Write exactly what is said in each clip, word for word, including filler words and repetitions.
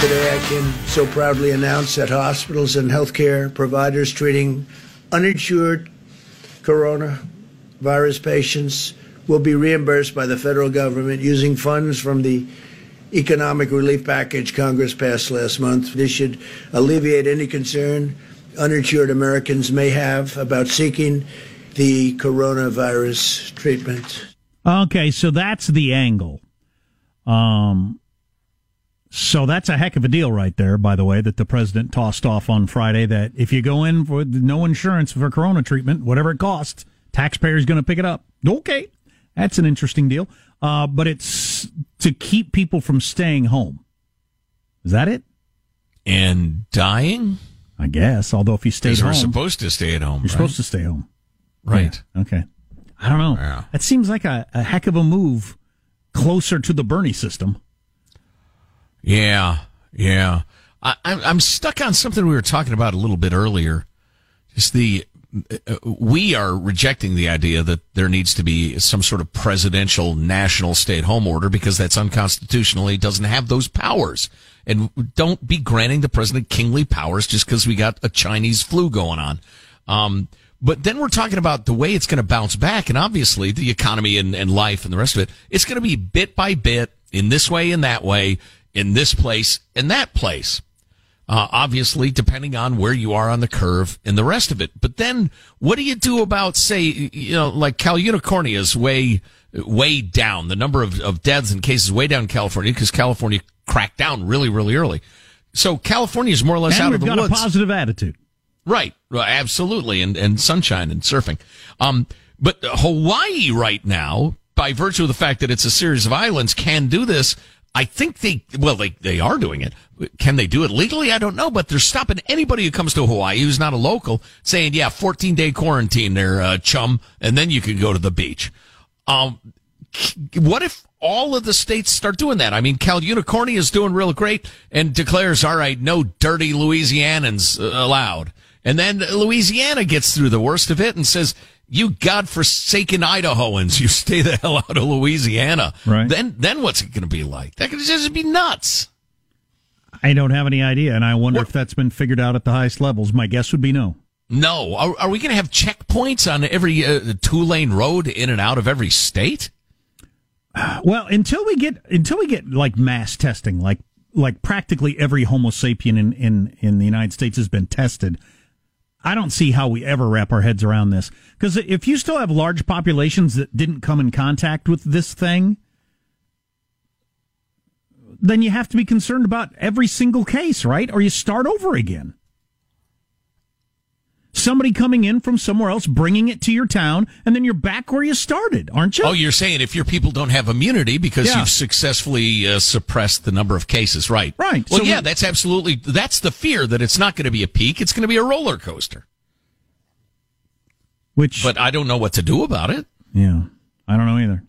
Today I can so proudly announce that hospitals and healthcare providers treating uninsured coronavirus patients will be reimbursed by the federal government using funds from the economic relief package Congress passed last month. This should alleviate any concern uninsured Americans may have about seeking the coronavirus treatment. Okay, so that's the angle. Um... So that's a heck of a deal right there, by the way, that the president tossed off on Friday, that if you go in with no insurance for corona treatment, whatever it costs, taxpayers going to pick it up. Okay, that's an interesting deal. Uh, but it's to keep people from staying home. Is that it? And dying? I guess, although if you stay home. We're supposed to stay at home. You're right? supposed to stay home. Right. Yeah. Okay. I don't know. Yeah. That seems like a, a heck of a move closer to the Bernie system. Yeah, yeah. I, I'm stuck on something we were talking about a little bit earlier. Just the uh, we are rejecting the idea that there needs to be some sort of presidential national stay-at-home order because that's unconstitutional. He doesn't have those powers. And don't be granting the president kingly powers just because we got a Chinese flu going on. Um, but then we're talking about the way it's going to bounce back, and obviously the economy and, and life and the rest of it, it's going to be bit by bit, in this way and that way, in this place and that place, uh, obviously, depending on where you are on the curve and the rest of it. But then what do you do about, say, you know, like Cal Unicornia is way, way down. The number of, of deaths and cases way down in California because California cracked down really, really early. So California is more or less and out of the woods. And we've got a positive attitude. Right. Absolutely. And, and sunshine and surfing. Um, but Hawaii right now, by virtue of the fact that it's a series of islands, can do this. I think they, well, they, they are doing it. Can they do it legally? I don't know, but they're stopping anybody who comes to Hawaii who's not a local saying, yeah, fourteen-day quarantine there, uh, chum, and then you can go to the beach. Um, what if all of the states start doing that? I mean, Cal Unicornia is doing real great and declares, all right, no dirty Louisianans allowed. And then Louisiana gets through the worst of it and says, you godforsaken Idahoans, you stay the hell out of Louisiana. Right. Then then what's it going to be like? That could just be nuts. I don't have any idea, and I wonder what? if that's been figured out at the highest levels. My guess would be no. No. Are, are we going to have checkpoints on every uh, two-lane road in and out of every state? Well, until we get until we get like mass testing, like like practically every Homo sapien in, in, in the United States has been tested, I don't see how we ever wrap our heads around this. Because if you still have large populations that didn't come in contact with this thing, then you have to be concerned about every single case, right? Or you start over again. Somebody coming in from somewhere else, bringing it to your town, and then you're back where you started, aren't you? Oh, you're saying if your people don't have immunity because yeah. you've successfully uh, suppressed the number of cases, right? Right. Well, so yeah, we, that's absolutely, that's the fear, that it's not going to be a peak, it's going to be a roller coaster. Which, But I don't know what to do about it. Yeah, I don't know either.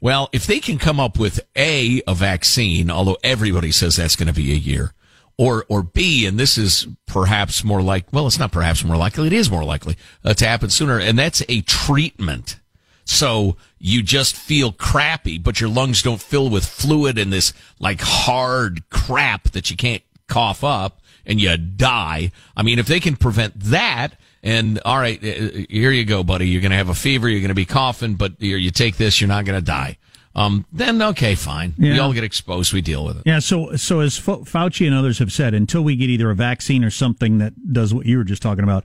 Well, if they can come up with, A, a vaccine, although everybody says that's going to be a year, Or, or B, and this is perhaps more like, well, it's not perhaps more likely, it is more likely uh, to happen sooner, and that's a treatment. So you just feel crappy, but your lungs don't fill with fluid and this like hard crap that you can't cough up and you die. I mean, if they can prevent that, and all right, here you go, buddy, you're going to have a fever, you're going to be coughing, but here, you take this, you're not going to die. Um, then, okay, fine. Yeah. We all get exposed. We deal with it. Yeah, so so as F- Fauci and others have said, until we get either a vaccine or something that does what you were just talking about,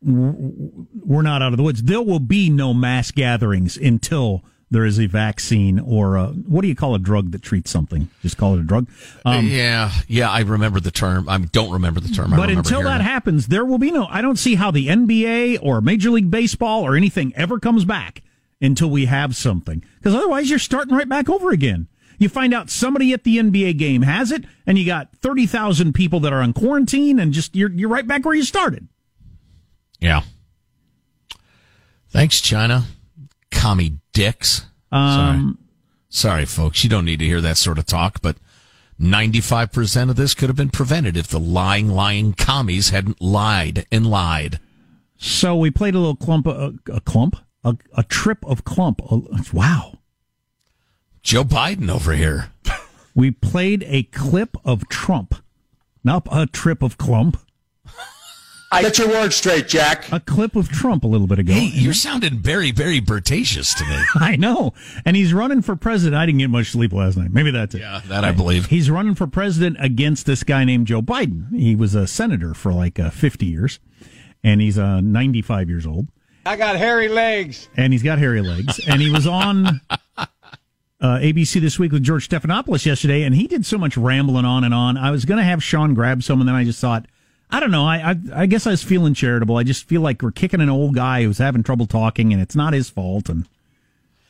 we're not out of the woods. There will be no mass gatherings until there is a vaccine or a, what do you call a drug that treats something? Just call it a drug? Um, yeah, yeah, I remember the term. I don't remember the term. I but until that, that happens, there will be no, I don't see how the N B A or Major League Baseball or anything ever comes back until we have something. Because otherwise you're starting right back over again. You find out somebody at the N B A game has it, and you got thirty thousand people that are on quarantine, and just you're you're right back where you started. Yeah. Thanks, China. Commie dicks. Um, Sorry. Sorry, folks. You don't need to hear that sort of talk, but ninety-five percent of this could have been prevented if the lying, lying commies hadn't lied and lied. So we played a little clump, a, a clump? A, a trip of clump. Wow. Joe Biden over here. We played a clip of Trump. Not a trip of clump. I Get your words straight, Jack. A clip of Trump a little bit ago. Hey, you're it? sounding very, very Bertaceous to me. I know. And he's running for president. I didn't get much sleep last night. Maybe that's it. Yeah, that I believe. He's running for president against this guy named Joe Biden. He was a senator for like uh, fifty years, and he's uh, ninety-five years old. I got hairy legs. And he's got hairy legs. And he was on uh, A B C This Week with George Stephanopoulos yesterday, and he did so much rambling on and on. I was going to have Sean grab some, and then I just thought, I don't know, I, I I guess I was feeling charitable. I just feel like we're kicking an old guy who's having trouble talking, and it's not his fault, and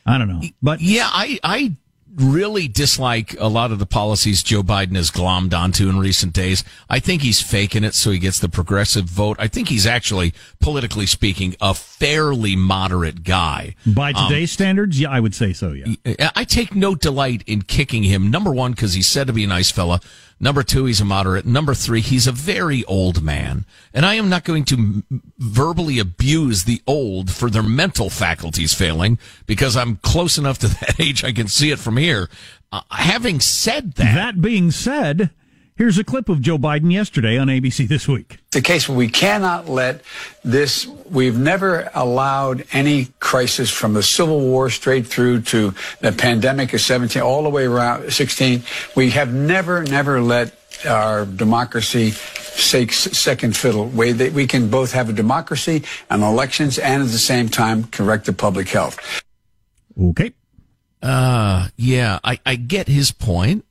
I don't know. But yeah, I, I really dislike a lot of the policies Joe Biden has glommed onto in recent days. I think he's faking it so he gets the progressive vote. I think he's actually, politically speaking, a fairly moderate guy. By today's um, standards, yeah, I would say so, yeah. I take no delight in kicking him, number one, because he's said to be a nice fella. Number two, he's a moderate. Number three, he's a very old man. And I am not going to m- verbally abuse the old for their mental faculties failing, because I'm close enough to that age I can see it from here. Uh, having said that... That being said, here's a clip of Joe Biden yesterday on A B C This Week. The case where we cannot let this... We've never allowed any crisis from the Civil War straight through to the pandemic of seventeen, all the way around sixteen. We have never, never let our democracy take second fiddle. Way that we can both have a democracy and elections, and at the same time correct the public health. Okay. Uh, yeah, I, I get his point.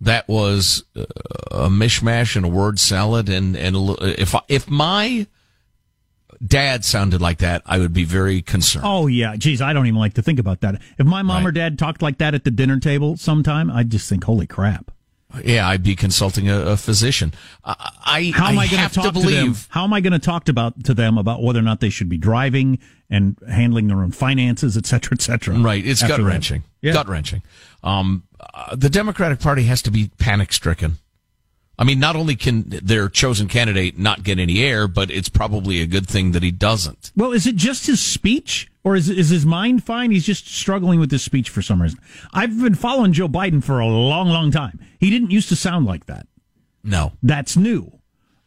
That was a mishmash and a word salad, and and if I, if my dad sounded like that, I would be very concerned. Oh, yeah. Geez, I don't even like to think about that. If my mom right. or dad talked like that at the dinner table sometime, I'd just think, holy crap. Yeah, I'd be consulting a, a physician. I, how am I, I have to believe. To how am I going to talk about to them about whether or not they should be driving and handling their own finances, et cetera, et cetera? Right. It's gut-wrenching. Yeah. Gut-wrenching. Um, uh, the Democratic Party has to be panic-stricken. I mean, not only can their chosen candidate not get any air, but it's probably a good thing that he doesn't. Well, is it just his speech? Or is is his mind fine? He's just struggling with his speech for some reason. I've been following Joe Biden for a long, long time. He didn't used to sound like that. No. That's new.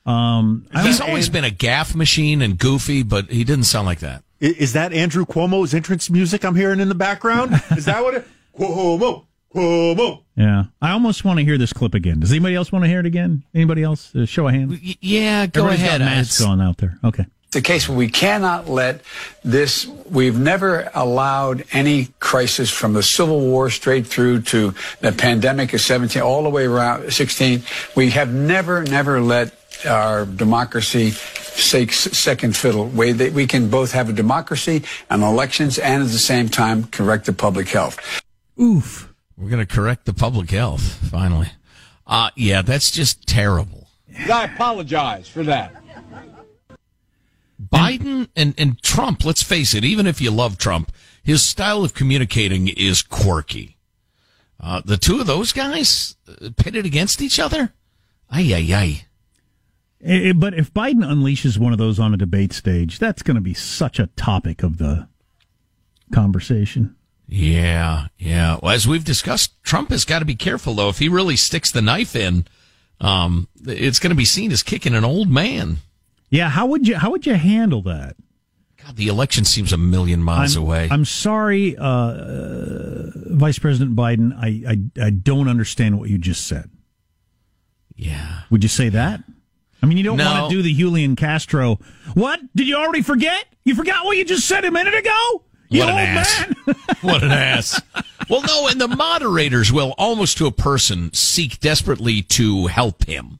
Um, He's always and, been a gaffe machine and goofy, but he didn't sound like that. Is that Andrew Cuomo's entrance music I'm hearing in the background? Is that what it Cuomo, Cuomo. Yeah. I almost want to hear this clip again. Does anybody else want to hear it again? Anybody else? Uh, show a hand. Yeah, go Everybody's ahead. Got masks on out there. Okay. The case where we cannot let this, we've never allowed any crisis from the Civil War straight through to the pandemic of seventeen, all the way around sixteen. We have never, never let our democracy take second fiddle. Way that we can both have a democracy and elections and at the same time correct the public health. Oof. We're going to correct the public health, finally. Uh, yeah, that's just terrible. I apologize for that. Biden and, and Trump, let's face it, even if you love Trump, his style of communicating is quirky. Uh, the two of those guys pitted against each other? Ay, ay, ay. It, but if Biden unleashes one of those on a debate stage, that's going to be such a topic of the conversation. Yeah, yeah. Well, as we've discussed, Trump has got to be careful, though. If he really sticks the knife in, um, it's going to be seen as kicking an old man. Yeah, how would you how would you handle that? God, the election seems a million miles I'm, away. I'm sorry, uh, uh, Vice President Biden. I, I I don't understand what you just said. Yeah, would you say that? I mean, you don't no. want to do the Julian Castro. What did you already forget? You forgot what you just said a minute ago. You what an old ass! Man. What an ass! Well, no, and the moderators will almost to a person seek desperately to help him.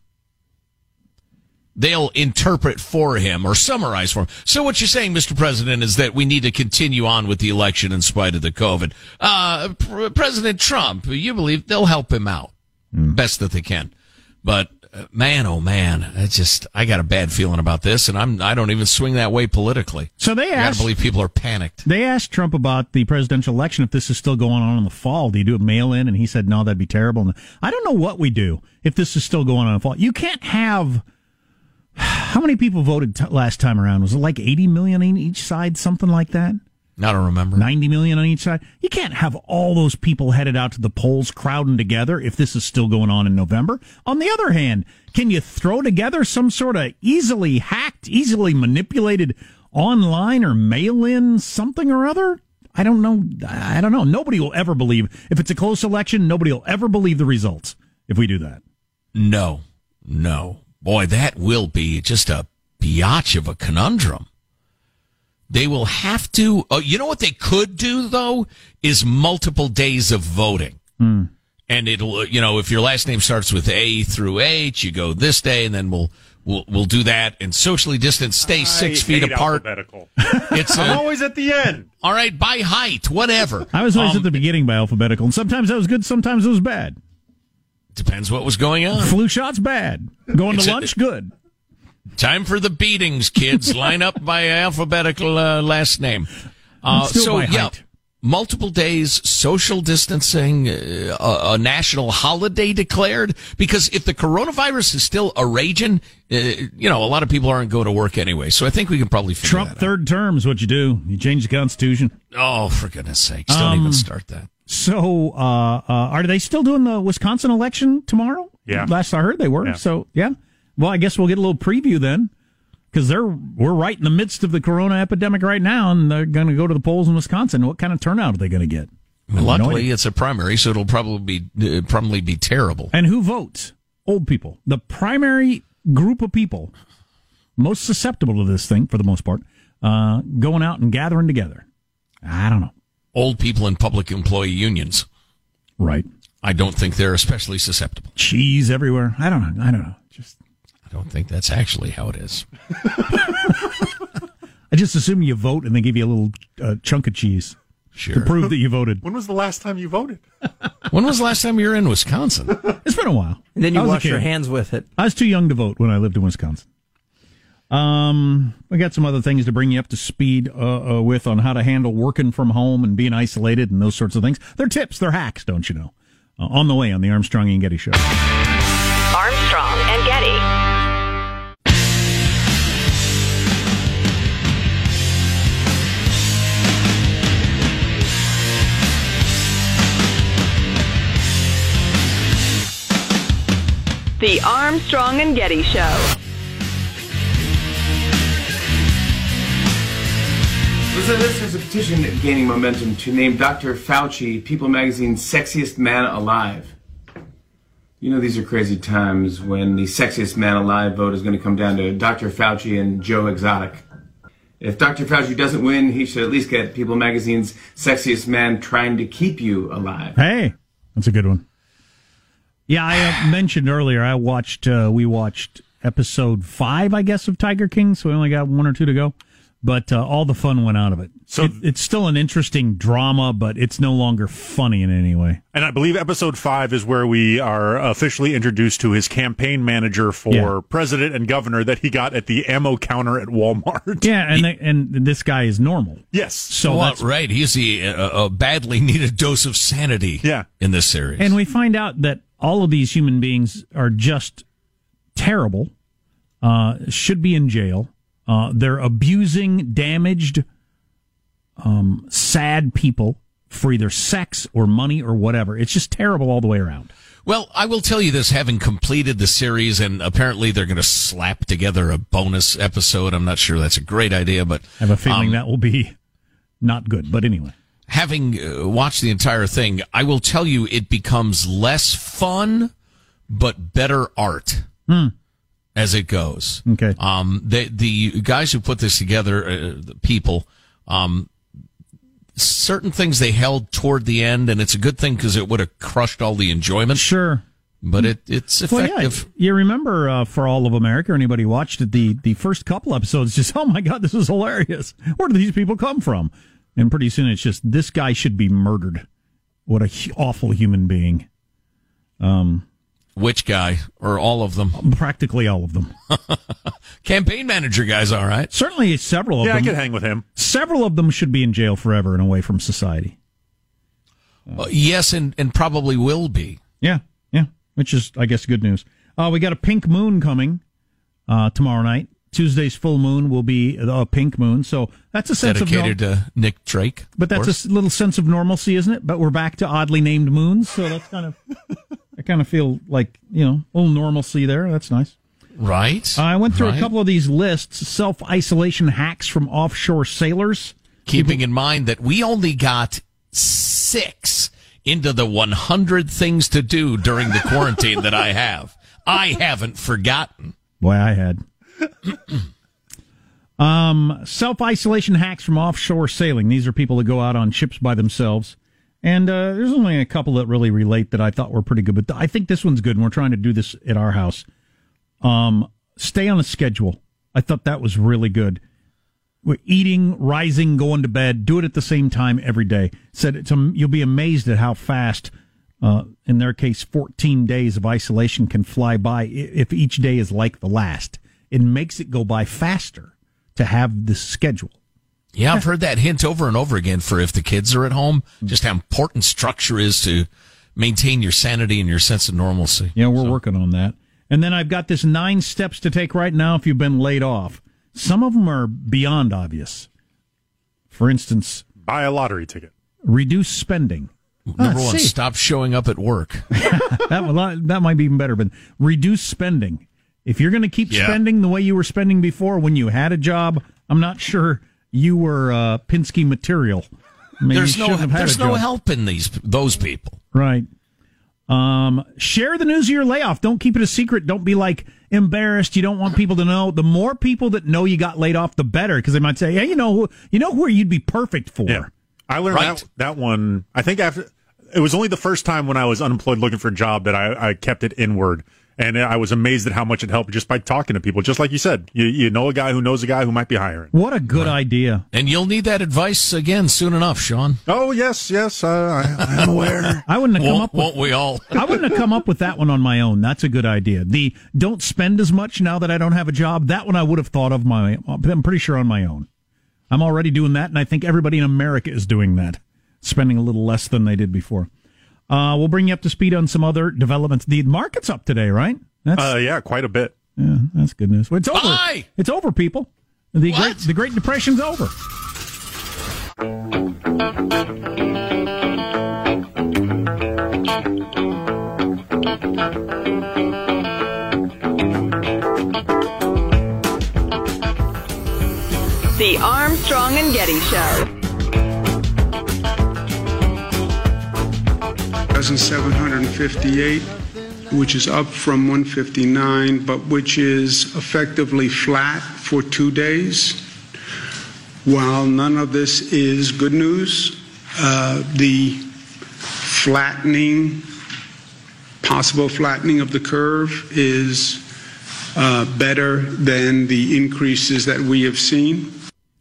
They'll interpret for him or summarize for him. So what you're saying, Mister President, is that we need to continue on with the election in spite of the COVID. Uh, P- President Trump, you believe they'll help him out mm. best that they can. But uh, man, oh man, I just I got a bad feeling about this, and I'm I don't even swing that way politically. So they asked, I gotta believe people are panicked. They asked Trump about the presidential election if this is still going on in the fall. Do you do a mail in? And he said, no, that'd be terrible. And I don't know what we do if this is still going on in the fall. You can't have. How many people voted t- last time around? Was it like eighty million on each side, something like that? I don't remember. ninety million on each side? You can't have all those people headed out to the polls crowding together if this is still going on in November. On the other hand, can you throw together some sort of easily hacked, easily manipulated online or mail-in something or other? I don't know. I don't know. Nobody will ever believe. If it's a close election, nobody will ever believe the results if we do that. No. No. Boy, that will be just a biatch of a conundrum. They will have to... Uh, you know what they could do, though, is multiple days of voting. Mm. And it'll, you know, if your last name starts with A through H, you go this day, and then we'll we'll, we'll do that. And socially distance, stay six I feet apart. Alphabetical. It's a, I'm always at the end. All right, by height, whatever. I was always um, at the beginning by alphabetical, and sometimes that was good, sometimes it was bad. Depends what was going on. Flu shots, bad. Going it's to lunch, a, good. Time for the beatings, kids. Line up by alphabetical uh, last name. Uh, so, yeah, height. Multiple days, social distancing, uh, a, a national holiday declared. Because if the coronavirus is still a raging, uh, you know, a lot of people aren't going to work anyway. So I think we can probably figure Trump that out. Third term is what you do. You change the Constitution. Oh, for goodness sakes. Don't um, even start that. So, uh, uh, are they still doing the Wisconsin election tomorrow? Yeah. Last I heard they were. Yeah. So, yeah. Well, I guess we'll get a little preview then, because they're we're right in the midst of the corona epidemic right now, and they're going to go to the polls in Wisconsin. What kind of turnout are they going to get? Well, luckily, no it's a primary, so it'll probably be uh, probably be terrible. And who votes? Old people. The primary group of people most susceptible to this thing, for the most part, uh, going out and gathering together. I don't know. Old people in public employee unions. Right. I don't think they're especially susceptible. Cheese everywhere. I don't know. I don't know. Just I don't think that's actually how it is. I just assume you vote and they give you a little uh, chunk of cheese. Sure. To prove that you voted. When was the last time you voted? When was the last time you were in Wisconsin? It's been a while. And then you wash your hands with it. I was too young to vote when I lived in Wisconsin. Um, we got some other things to bring you up to speed uh, uh, with on how to handle working from home and being isolated and those sorts of things. They're tips. They're hacks, don't you know? Uh, on the way on the Armstrong and Getty Show. Armstrong and Getty. The Armstrong and Getty Show. So this is a petition gaining momentum to name Doctor Fauci People Magazine's sexiest man alive. You know, these are crazy times when the sexiest man alive vote is going to come down to Doctor Fauci and Joe Exotic. If Doctor Fauci doesn't win, he should at least get People Magazine's sexiest man trying to keep you alive. Hey, that's a good one. Yeah, I uh, mentioned earlier, I watched, uh, we watched episode five, I guess, of Tiger King, so we only got one or two to go, but uh, all the fun went out of it. So it, it's still an interesting drama, but it's no longer funny in any way. And I believe episode five is where we are officially introduced to his campaign manager for yeah. president and governor that he got at the ammo counter at Walmart. Yeah, and he, they, and this guy is normal. Yes. So well, that's right. He's the uh, a badly needed dose of sanity yeah. in this series. And we find out that all of these human beings are just terrible, uh, should be in jail. Uh, they're abusing, damaged, um, sad people for either sex or money or whatever. It's just terrible all the way around. Well, I will tell you this, having completed the series, and apparently they're going to slap together a bonus episode. I'm not sure that's a great idea, but I have a feeling um, that will be not good. But anyway. Having watched the entire thing, I will tell you it becomes less fun, but better art hmm. as it goes. Okay. Um, the, the guys who put this together, uh, the people, um, certain things they held toward the end, and it's a good thing because it would have crushed all the enjoyment. Sure. But it, it's effective. Well, yeah. You remember uh, for All of America, anybody watched it, the, the first couple episodes, just, oh, my God, this is hilarious. Where do these people come from? And pretty soon it's just, this guy should be murdered. What an awful human being. Um, Which guy? Or all of them? Practically all of them. Campaign manager guy's all right. Certainly several of yeah, them. Yeah, I could hang with him. Several of them should be in jail forever and away from society. Uh, uh, yes, and, and probably will be. Yeah, yeah. Which is, I guess, good news. Uh, we got a pink moon coming uh, tomorrow night. Tuesday's full moon will be a pink moon, so that's a sense dedicated of dedicated to Nick Drake. But that's course. a little sense of normalcy, isn't it? But we're back to oddly named moons, so that's kind of I kind of feel like, you know, a little normalcy there. That's nice, right? Uh, I went through right. a couple of these lists: self isolation hacks from offshore sailors. Keeping People- in mind that we only got six into the one hundred things to do during the quarantine that I have. I haven't forgotten. Boy, I had. um, self-isolation hacks from offshore sailing. These are people that go out on ships by themselves. And uh, there's only a couple that really relate that I thought were pretty good. But th- I think this one's good, and we're trying to do this at our house. Um, stay on a schedule. I thought that was really good. We're eating, rising, going to bed. Do it at the same time every day. Said it's a, you'll be amazed at how fast, uh, in their case, fourteen days of isolation can fly by if each day is like the last. It makes it go by faster to have this schedule. Yeah, I've heard that hint over and over again for if the kids are at home, just how important structure is to maintain your sanity and your sense of normalcy. Yeah, we're so. working on that. And then I've got this nine steps to take right now if you've been laid off. Some of them are beyond obvious. For instance, buy a lottery ticket. Reduce spending. Number oh, one, see. stop showing up at work. that, that might be even better, but reduce spending. If you're going to keep yeah. spending the way you were spending before when you had a job, I'm not sure you were uh, Pinsky material. Maybe there's no, there's no help in these those people. Right. Um, share the news of your layoff. Don't keep it a secret. Don't be like embarrassed. You don't want people to know. The more people that know you got laid off, the better, because they might say, "Hey, you know, you know where you'd be perfect for." Yeah. I learned right? that, that one. I think after it was only the first time when I was unemployed looking for a job that I, I kept it inward. And I was amazed at how much it helped just by talking to people. Just like you said, you, you know a guy who knows a guy who might be hiring. What a good right. idea. And you'll need that advice again soon enough, Sean. Oh, yes, yes. Uh, I, I'm aware. I wouldn't have come won't, up with, won't we all? I wouldn't have come up with that one on my own. That's a good idea. The don't spend as much now that I don't have a job, that one I would have thought of my I'm pretty sure on my own. I'm already doing that, and I think everybody in America is doing that, spending a little less than they did before. Uh, we'll bring you up to speed on some other developments. The market's up today, right? That's, uh, yeah, quite a bit. Yeah, that's good news. It's over. Bye! It's over, people. The great, the Great Depression's over. The Armstrong and Getty Show. one thousand seven hundred fifty-eight, which is up from one fifty-nine, but which is effectively flat for two days. While none of this is good news, uh, the flattening, possible flattening of the curve is uh, better than the increases that we have seen.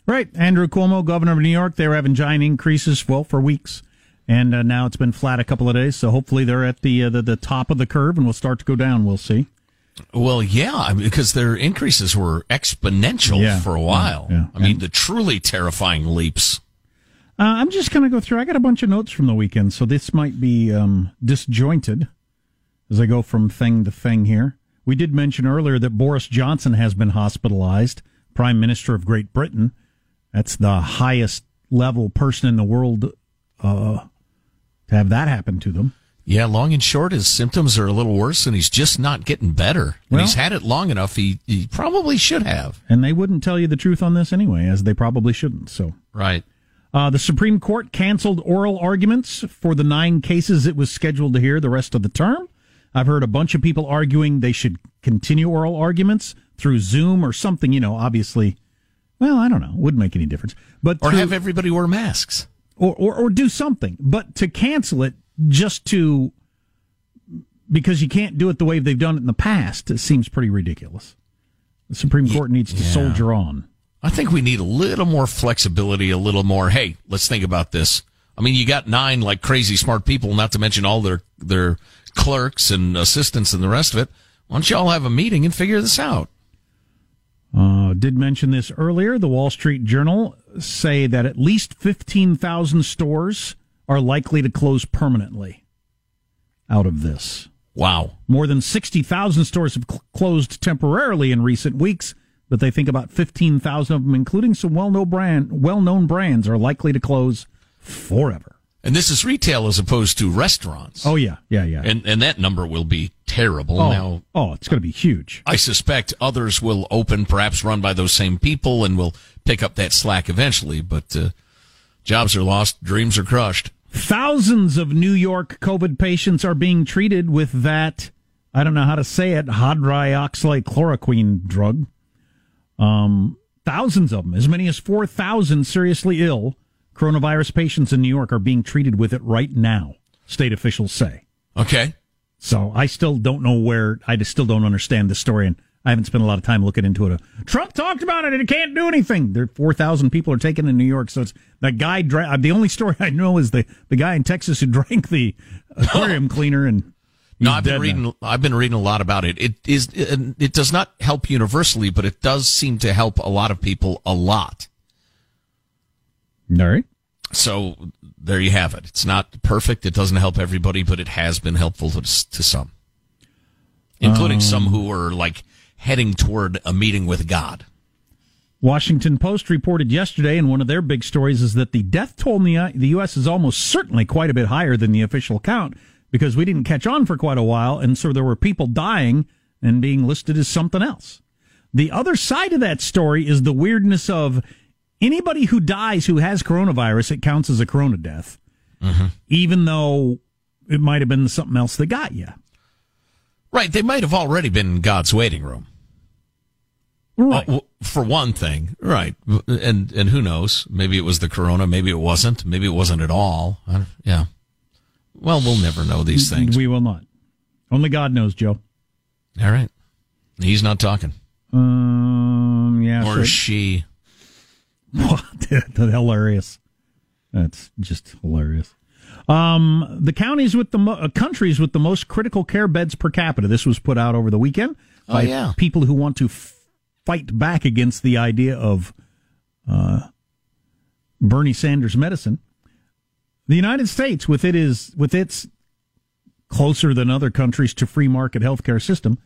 Right. Andrew Cuomo, governor of New York, they were having giant increases, well, for weeks. And uh, now it's been flat a couple of days, so hopefully they're at the, uh, the the top of the curve and we'll start to go down. We'll see. Well, yeah, because their increases were exponential yeah, for a while. Yeah, yeah. I and mean, the truly terrifying leaps. Uh, I'm just going to go through. I got a bunch of notes from the weekend, so this might be um, disjointed as I go from thing to thing here. We did mention earlier that Boris Johnson has been hospitalized, Prime Minister of Great Britain. That's the highest level person in the world uh to have that happen to them. Yeah, long and short, his symptoms are a little worse, and he's just not getting better. Well, and he's had it long enough, he, he probably should have. And they wouldn't tell you the truth on this anyway, as they probably shouldn't. So right. Uh, the Supreme Court canceled oral arguments for the nine cases it was scheduled to hear the rest of the term. I've heard a bunch of people arguing they should continue oral arguments through Zoom or something, you know, obviously. Well, I don't know. It wouldn't make any difference. But Or through, have everybody wear masks. Or, or or do something, but to cancel it just to, because you can't do it the way they've done it in the past, it seems pretty ridiculous. The Supreme Court needs to yeah. soldier on. I think we need a little more flexibility, a little more, hey, let's think about this. I mean, you got nine like crazy smart people, not to mention all their, their clerks and assistants and the rest of it. Why don't you all have a meeting and figure this out? Uh, did mention this earlier. The Wall Street Journal say that at least fifteen thousand stores are likely to close permanently out of this. Wow. More than sixty thousand stores have cl- closed temporarily in recent weeks, but they think about fifteen thousand of them, including some well-known brand, well-known brands, are likely to close forever. And this is retail as opposed to restaurants. Oh, yeah, yeah, yeah. And and that number will be terrible. Oh, now, oh it's going to be huge. I suspect others will open, perhaps run by those same people, and will pick up that slack eventually. But uh, jobs are lost. Dreams are crushed. Thousands of New York COVID patients are being treated with that, I don't know how to say it, hydroxychloroquine drug. Um, thousands of them, as many as four thousand seriously ill coronavirus patients in New York are being treated with it right now, state officials say. Okay. So I still don't know where, I just still don't understand this story, and I haven't spent a lot of time looking into it. Trump talked about it, and it can't do anything. There are four thousand people are taken in New York, so it's that guy, dra- the only story I know is the, the guy in Texas who drank the aquarium cleaner, and No, I've been reading. Now. I've been reading a lot about it. It is. It, it does not help universally, but it does seem to help a lot of people a lot. All right. So there you have it. It's not perfect. It doesn't help everybody, but it has been helpful to, to some, including um, some who are like heading toward a meeting with God. Washington Post reported yesterday, and one of their big stories is that the death toll in the, the U S is almost certainly quite a bit higher than the official count because we didn't catch on for quite a while, and so there were people dying and being listed as something else. The other side of that story is the weirdness of anybody who dies who has coronavirus, it counts as a corona death, mm-hmm. even though it might have been something else that got you. Right. They might have already been in God's waiting room. Right. Uh, for one thing. Right. And and who knows? Maybe it was the corona. Maybe it wasn't. Maybe it wasn't at all. I don't, yeah. Well, we'll never know these things. We will not. Only God knows, Joe. All right. He's not talking. Um. Yeah. Or so, she. What? Hilarious. That's just hilarious. Um, the counties with the mo- uh, countries with the most critical care beds per capita. This was put out over the weekend by oh, yeah. people who want to f- fight back against the idea of uh, Bernie Sanders medicine. The United States, with it is with its closer than other countries to free market healthcare system,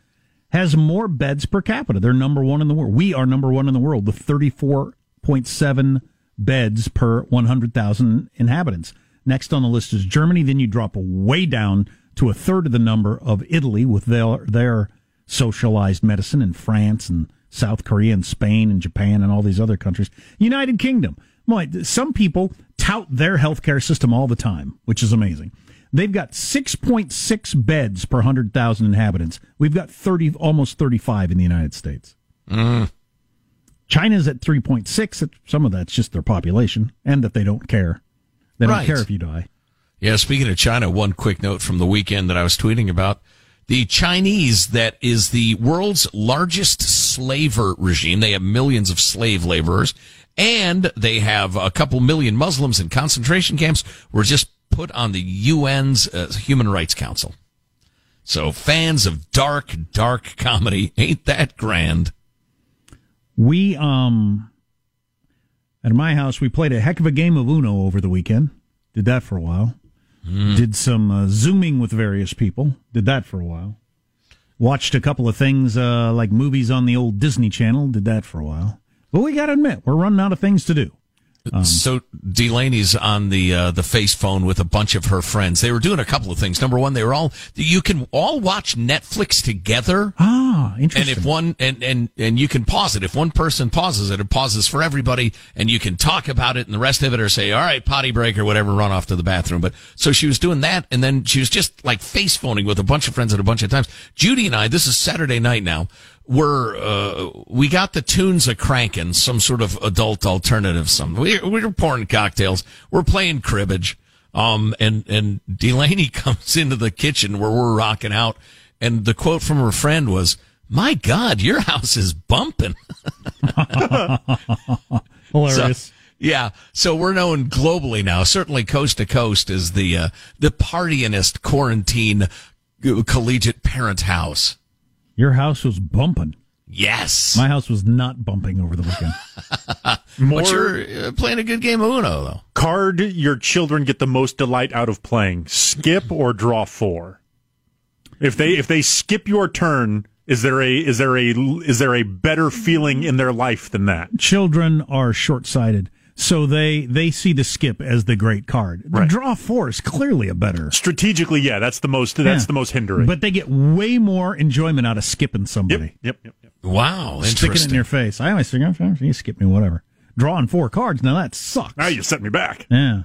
has more beds per capita. They're number one in the world. We are number one in the world with thirty-four point seven beds per one hundred thousand inhabitants. Next on the list is Germany. Then you drop way down to a third of the number of Italy with their their socialized medicine, and France and South Korea and Spain and Japan and all these other countries. United Kingdom. Some people tout their healthcare system all the time, which is amazing. They've got six point six beds per one hundred thousand inhabitants. We've got thirty, almost thirty-five in the United States. Mm. China's at three point six. Some of that's just their population and that they don't care. They don't right. care if you die. Yeah, speaking of China, one quick note from the weekend that I was tweeting about. The Chinese, that is the world's largest slaver regime. They have millions of slave laborers, and they have a couple million Muslims in concentration camps, were just put on the U N's uh, Human Rights Council. So fans of dark, dark comedy, ain't that grand? We, um... at my house, we played a heck of a game of Uno over the weekend. Did that for a while. Mm. Did some uh, Zooming with various people. Did that for a while. Watched a couple of things uh, like movies on the old Disney Channel. Did that for a while. But we got to admit, we're running out of things to do. Um, so Delaney's on the uh, the face phone with a bunch of her friends. They were doing a couple of things. Number one, they were all you can all watch Netflix together. Ah, interesting. And if one and, and, and you can pause it. If one person pauses it, it pauses for everybody, and you can talk about it and the rest of it, or say, all right, potty break or whatever, run off to the bathroom. But so she was doing that, and then she was just like face phoning with a bunch of friends at a bunch of times. Judy and I, this is Saturday night now. We're, uh, we got the tunes a cranking, some sort of adult alternative, some, we, we were pouring cocktails, we're playing cribbage, um, and, and Delaney comes into the kitchen where we're rocking out, and the quote from her friend was, my God, your house is bumping. Hilarious. So, yeah, so we're known globally now, certainly coast to coast, as the, uh, the partyinest quarantine collegiate parent house. Your house was bumping. Yes. My house was not bumping over the weekend. More, but you're playing a good game of Uno, though. Card your children get the most delight out of playing. Skip or draw four. If they if they skip your turn, is there a is there a is there a better feeling in their life than that? Children are short-sighted. So they, they see the skip as the great card. The right. draw four is clearly a better. Strategically, yeah, that's the most that's yeah. the most hindering. But they get way more enjoyment out of skipping somebody. Yep, yep, yep. Wow, sticking interesting. It in your face. I always think, oh, you skip me, whatever. Drawing four cards, now that sucks. Now you set me back. Yeah.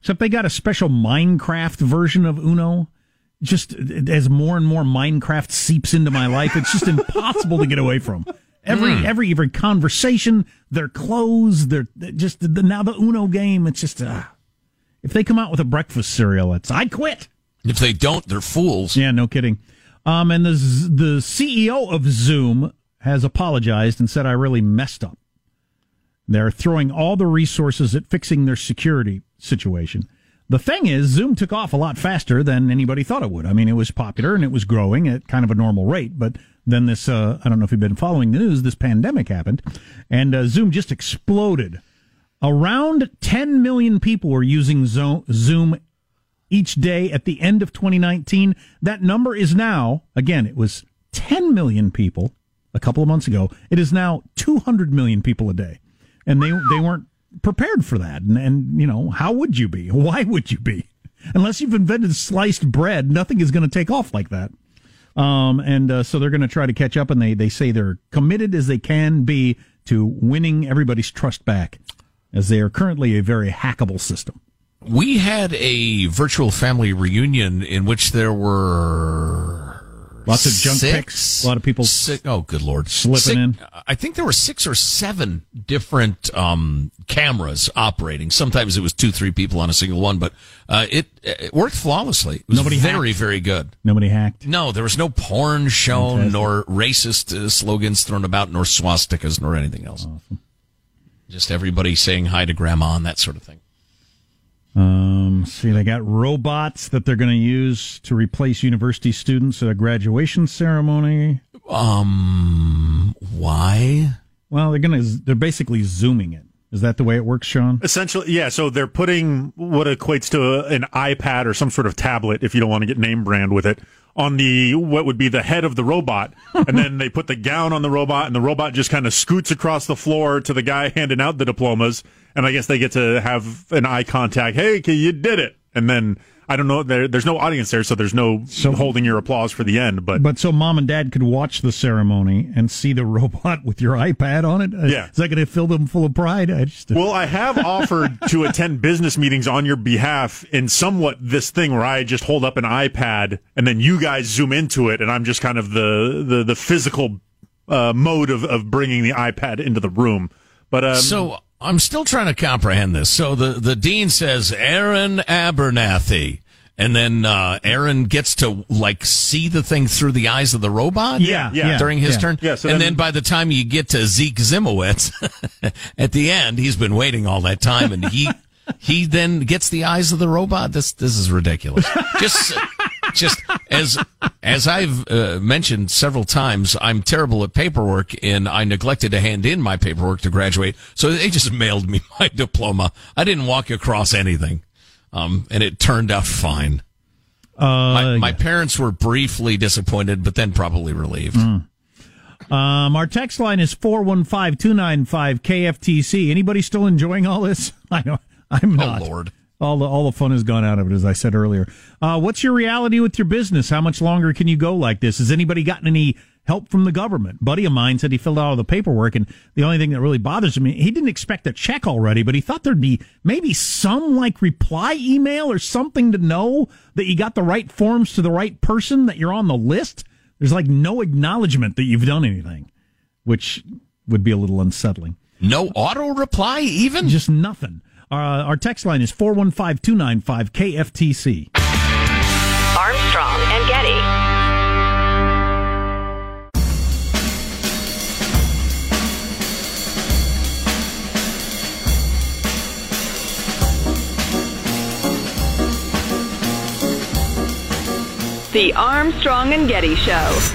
Except they got a special Minecraft version of Uno. Just as more and more Minecraft seeps into my life, it's just impossible to get away from. Every mm. every every conversation, their clothes, their just the, now the Uno game. It's just uh, if they come out with a breakfast cereal, it's I quit. If they don't, they're fools. Yeah, no kidding. Um, and the the C E O of Zoom has apologized and said, "I really messed up." They're throwing all the resources at fixing their security situation. The thing is, Zoom took off a lot faster than anybody thought it would. I mean, it was popular and it was growing at kind of a normal rate, but then this, uh, I don't know if you've been following the news, this pandemic happened, and uh, Zoom just exploded. Around ten million people were using Zoom each day at the end of twenty nineteen. That number is now, again, it was ten million people a couple of months ago. It is now two hundred million people a day, and they they weren't prepared for that, and, and you know, how would you be? Why would you be? Unless you've invented sliced bread, nothing is going to take off like that. Um, and uh, so they're going to try to catch up, and they, they say they're committed as they can be to winning everybody's trust back, as they are currently a very hackable system. We had a virtual family reunion in which there were Lots of junk six? pics. A lot of people. Six, oh, good Lord. Slipping six, in. I think there were six or seven different um, cameras operating. Sometimes it was two, three people on a single one, but uh, it, it worked flawlessly. It was Nobody very, hacked. very good. Nobody hacked? No, there was no porn shown, Fantastic. nor racist uh, slogans thrown about, nor swastikas, nor anything else. Awesome. Just everybody saying hi to Grandma and that sort of thing. Um, see, they got robots that they're going to use to replace university students at a graduation ceremony. Um, why? Well, they're going to, they're basically zooming it. Is that the way it works, Sean? Essentially, yeah. So they're putting what equates to an iPad or some sort of tablet, if you don't want to get name brand with it, on the what would be the head of the robot. And then they put the gown on the robot, and the robot just kind of scoots across the floor to the guy handing out the diplomas. And I guess they get to have an eye contact. Hey, you did it. And then, I don't know, there, there's no audience there, so there's no so, holding your applause for the end. But but so mom and dad could watch the ceremony and see the robot with your iPad on it? Yeah. Is that going to fill them full of pride? I just, well, I have offered to attend business meetings on your behalf in somewhat this thing where I just hold up an iPad and then you guys zoom into it, and I'm just kind of the, the, the physical uh, mode of, of bringing the iPad into the room. But um, So... I'm still trying to comprehend this. So the, the dean says, Aaron Abernathy. And then uh, Aaron gets to, like, see the thing through the eyes of the robot? Yeah, yeah. During his yeah. turn? Yeah. So and then, then by the time you get to Zeke Zimowitz, at the end, he's been waiting all that time, and he he then gets the eyes of the robot? This this is ridiculous. Just... Just as as I've uh, mentioned several times, I'm terrible at paperwork, and I neglected to hand in my paperwork to graduate, so they just mailed me my diploma. I didn't walk across anything, um, and it turned out fine. Uh, my, my yeah. parents were briefly disappointed, but then probably relieved. Mm. Um, our text line is four one five, two nine five, K F T C. Anybody still enjoying all this? I know, I'm not. Oh, Lord. All the all the fun has gone out of it, as I said earlier. Uh, what's your reality with your business? How much longer can you go like this? Has anybody gotten any help from the government? A buddy of mine said he filled out all the paperwork, and the only thing that really bothers him, he didn't expect a check already, but he thought there'd be maybe some like reply email or something to know that you got the right forms to the right person, that you're on the list. There's like no acknowledgement that you've done anything, which would be a little unsettling. No auto reply even? Just nothing. Uh, our text line is four one five, two nine five, K F T C. Armstrong and Getty. The Armstrong and Getty Show.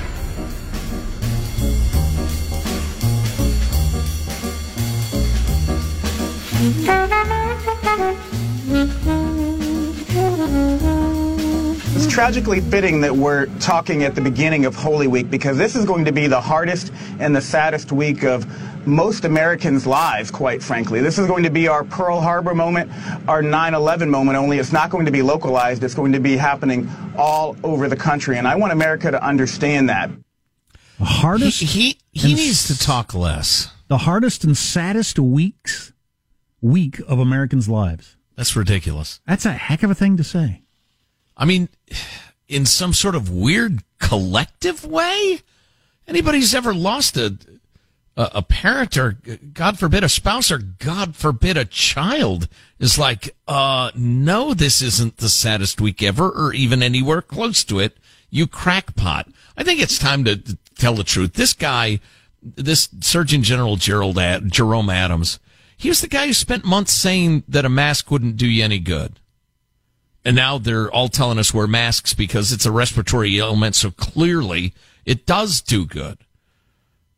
It's tragically fitting that we're talking at the beginning of Holy Week, because this is going to be the hardest and the saddest week of most Americans' lives, quite frankly. This is going to be our Pearl Harbor moment, our nine eleven moment, only it's not going to be localized. It's going to be happening all over the country, and I want America to understand that. The hardest he, he, he needs to talk less. The hardest and saddest weeks week of Americans' lives. That's ridiculous. That's a heck of a thing to say. I mean, in some sort of weird collective way, anybody's ever lost a a, a parent or, God forbid, a spouse or, God forbid, a child is like, uh, no, this isn't the saddest week ever or even anywhere close to it, you crackpot. I think it's time to tell the truth. This guy, this Surgeon General Gerald Ad- Jerome Adams, he was the guy who spent months saying that a mask wouldn't do you any good. And now they're all telling us wear masks because it's a respiratory ailment, so clearly it does do good.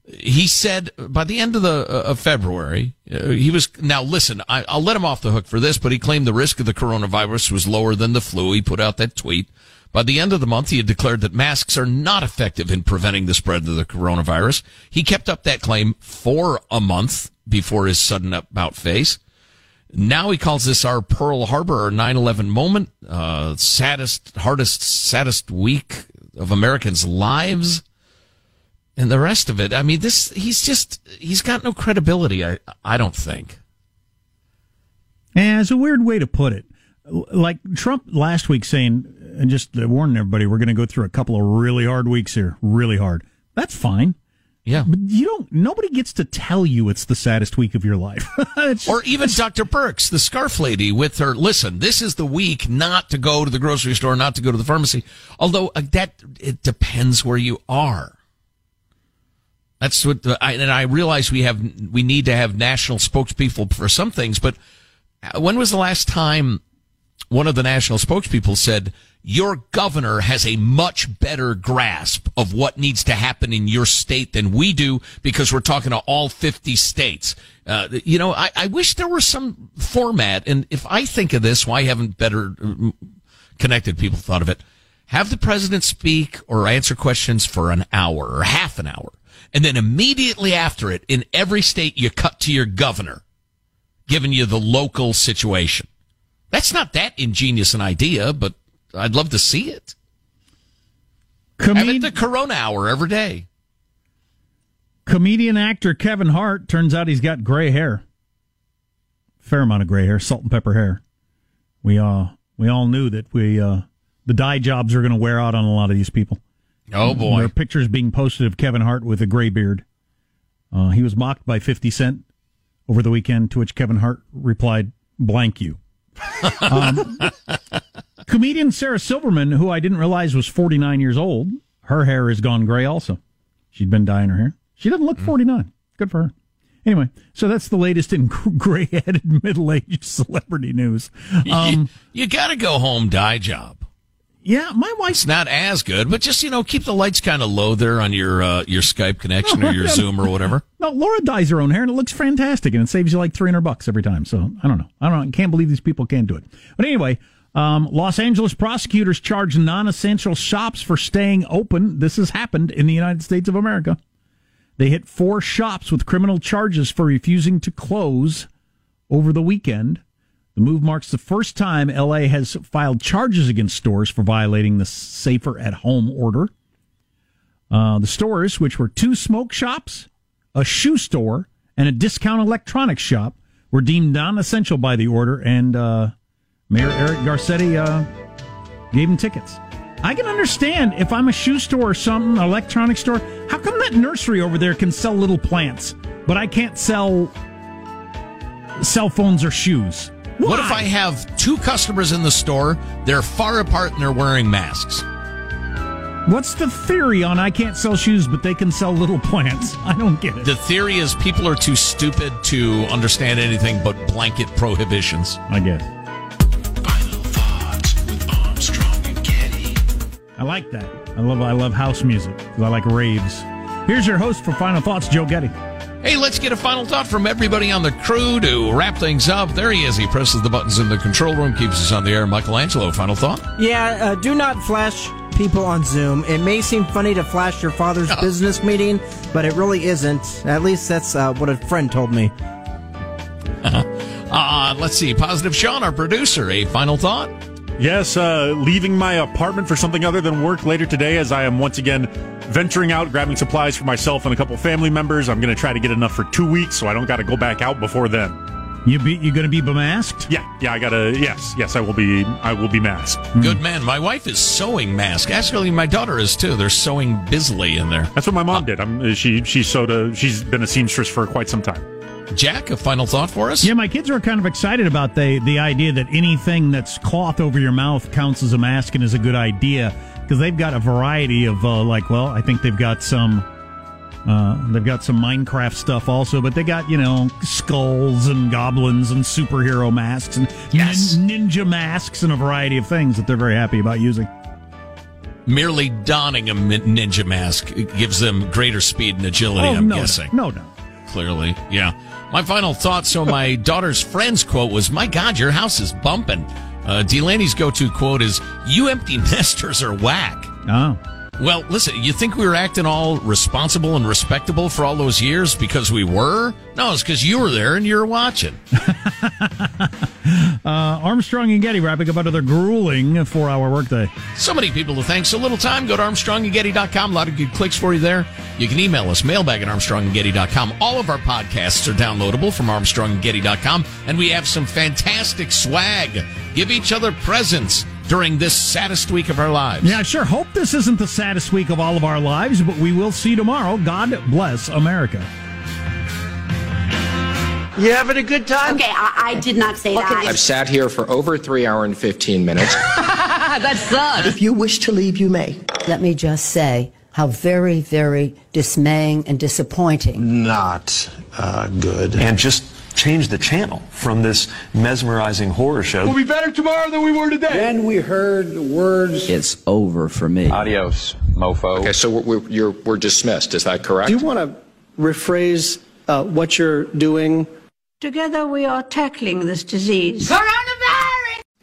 He said by the end of the of February, uh, he was, now listen, I, I'll let him off the hook for this, but he claimed the risk of the coronavirus was lower than the flu. He put out that tweet. By the end of the month, he had declared that masks are not effective in preventing the spread of the coronavirus. He kept up that claim for a month before his sudden about face. Now he calls this our Pearl Harbor or nine eleven moment, uh, saddest, hardest, saddest week of Americans' lives, and the rest of it. I mean, this, he's just, he's got no credibility, I, I don't think. Yeah, it's a weird way to put it. Like Trump last week saying, and just warning everybody, we're going to go through a couple of really hard weeks here, really hard. That's fine. Yeah. But you don't, nobody gets to tell you it's the saddest week of your life. Just, or even Doctor Burks, the scarf lady with her, listen, this is the week not to go to the grocery store, not to go to the pharmacy. Although uh, that, it depends where you are. That's what, the, I, and I realize we have, we need to have national spokespeople for some things, but when was the last time one of the national spokespeople said, your governor has a much better grasp of what needs to happen in your state than we do because we're talking to all fifty states. Uh, you know, I, I wish there were some format. And if I think of this, why haven't better connected people thought of it? Have the president speak or answer questions for an hour or half an hour. And then immediately after it, in every state, you cut to your governor, giving you the local situation. That's not that ingenious an idea, but I'd love to see it. Comed- Have it the Corona Hour every day. Comedian actor Kevin Hart, turns out he's got gray hair. Fair amount of gray hair, salt and pepper hair. We uh, we all knew that we uh, the dye jobs are going to wear out on a lot of these people. Oh, boy. There are pictures being posted of Kevin Hart with a gray beard. Uh, he was mocked by fifty cent over the weekend, to which Kevin Hart replied, blank you. um, comedian Sarah Silverman, who I didn't realize was forty-nine years old, her hair has gone gray also. She'd been dyeing her hair. She doesn't look forty-nine. Good for her. Anyway, so that's the latest in gray-headed middle-aged celebrity news. Um, you you got to go home dye job. Yeah, my wife's it's not as good, but just, you know, keep the lights kind of low there on your uh, your Skype connection no, or your Zoom or whatever. No, Laura dyes her own hair, and it looks fantastic, and it saves you like three hundred bucks every time. So I don't know. I don't know. I can't believe these people can't do it. But anyway, um, Los Angeles prosecutors charge non-essential shops for staying open. This has happened in the United States of America. They hit four shops with criminal charges for refusing to close over the weekend. The move marks the first time L A has filed charges against stores for violating the safer at home order. Uh, the stores, which were two smoke shops, a shoe store, and a discount electronics shop, were deemed non-essential by the order, and uh, Mayor Eric Garcetti uh, gave them tickets. I can understand if I'm a shoe store or something, an electronics store, how come that nursery over there can sell little plants, but I can't sell cell phones or shoes? Why? What if I have two customers in the store, they're far apart and they're wearing masks? What's the theory on I can't sell shoes, but they can sell little plants? I don't get it. The theory is people are too stupid to understand anything but blanket prohibitions. I guess. Final Thoughts with Armstrong and Getty. I like that. I love I love house music because I like raves. Here's your host for Final Thoughts, Joe Getty. Hey, let's get a final thought from everybody on the crew to wrap things up. There he is. He presses the buttons in the control room, keeps us on the air. Michelangelo, final thought? Yeah, uh, do not flash people on Zoom. It may seem funny to flash your father's uh, business meeting, but it really isn't. At least that's uh, what a friend told me. Uh, uh, let's see. Positive Sean, our producer, a final thought? Yes, uh, leaving my apartment for something other than work later today as I am once again venturing out, grabbing supplies for myself and a couple family members. I'm going to try to get enough for two weeks so I don't got to go back out before then. You be, you going to be bemasked? Yeah, yeah, I got to, yes, yes, I will be, I will be masked. Mm. Good man. My wife is sewing masks. Actually, my daughter is too. They're sewing busily in there. That's what my mom uh, did. I'm, she, she sewed a, she's been a seamstress for quite some time. Jack, a final thought for us? Yeah, my kids are kind of excited about the, the idea that anything that's cloth over your mouth counts as a mask and is a good idea because they've got a variety of, uh, like, well, I think they've got some uh, they've got some Minecraft stuff also, but they got, you know, skulls and goblins and superhero masks and yes. nin- ninja masks and a variety of things that they're very happy about using. Merely donning a ninja mask gives them greater speed and agility, oh, I'm no, guessing. No, no, no. Clearly, yeah. My final thought, so my daughter's friend's quote was, my God, your house is bumping. Uh, Delaney's go-to quote is, you empty nesters are whack. Oh. Well, listen, you think we were acting all responsible and respectable for all those years because we were? No, it's because you were there and you were watching. uh, Armstrong and Getty wrapping up another grueling four-hour workday. So many people to thank. So little time. Go to armstrong and getty dot com. A lot of good clicks for you there. You can email us, mailbag at armstrong and getty dot com. All of our podcasts are downloadable from armstrong and getty dot com. And we have some fantastic swag. Give each other presents. during this saddest week of our lives. Yeah, I sure hope this isn't the saddest week of all of our lives, but we will see tomorrow. God bless America. You having a good time? Okay, I, I did not say okay. that. I've sat here for over three hours and fifteen minutes. That sucks. If you wish to leave, you may. Let me just say how very, very dismaying and disappointing. Not uh, good. And just change the channel from this mesmerizing horror show. We'll be better tomorrow than we were today. Then we heard the words, "It's over for me. Adios, mofo." Okay, so we're, you're, we're dismissed. Is that correct? Do you want to rephrase uh, what you're doing? Together we are tackling this disease. Coronavirus!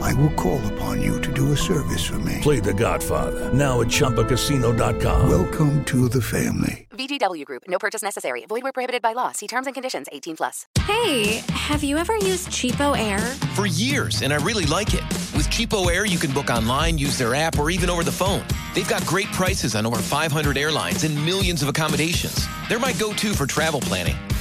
I will call upon you to do a service for me. Play The Godfather now at Chompa Casino dot com. Welcome to the family. V G W Group. No purchase necessary. Void where prohibited by law. See terms and conditions. eighteen plus. Hey, have you ever used Cheapo Air? For years, and I really like it. With Cheapo Air, you can book online, use their app, or even over the phone. They've got great prices on over five hundred airlines and millions of accommodations. They're my go-to for travel planning.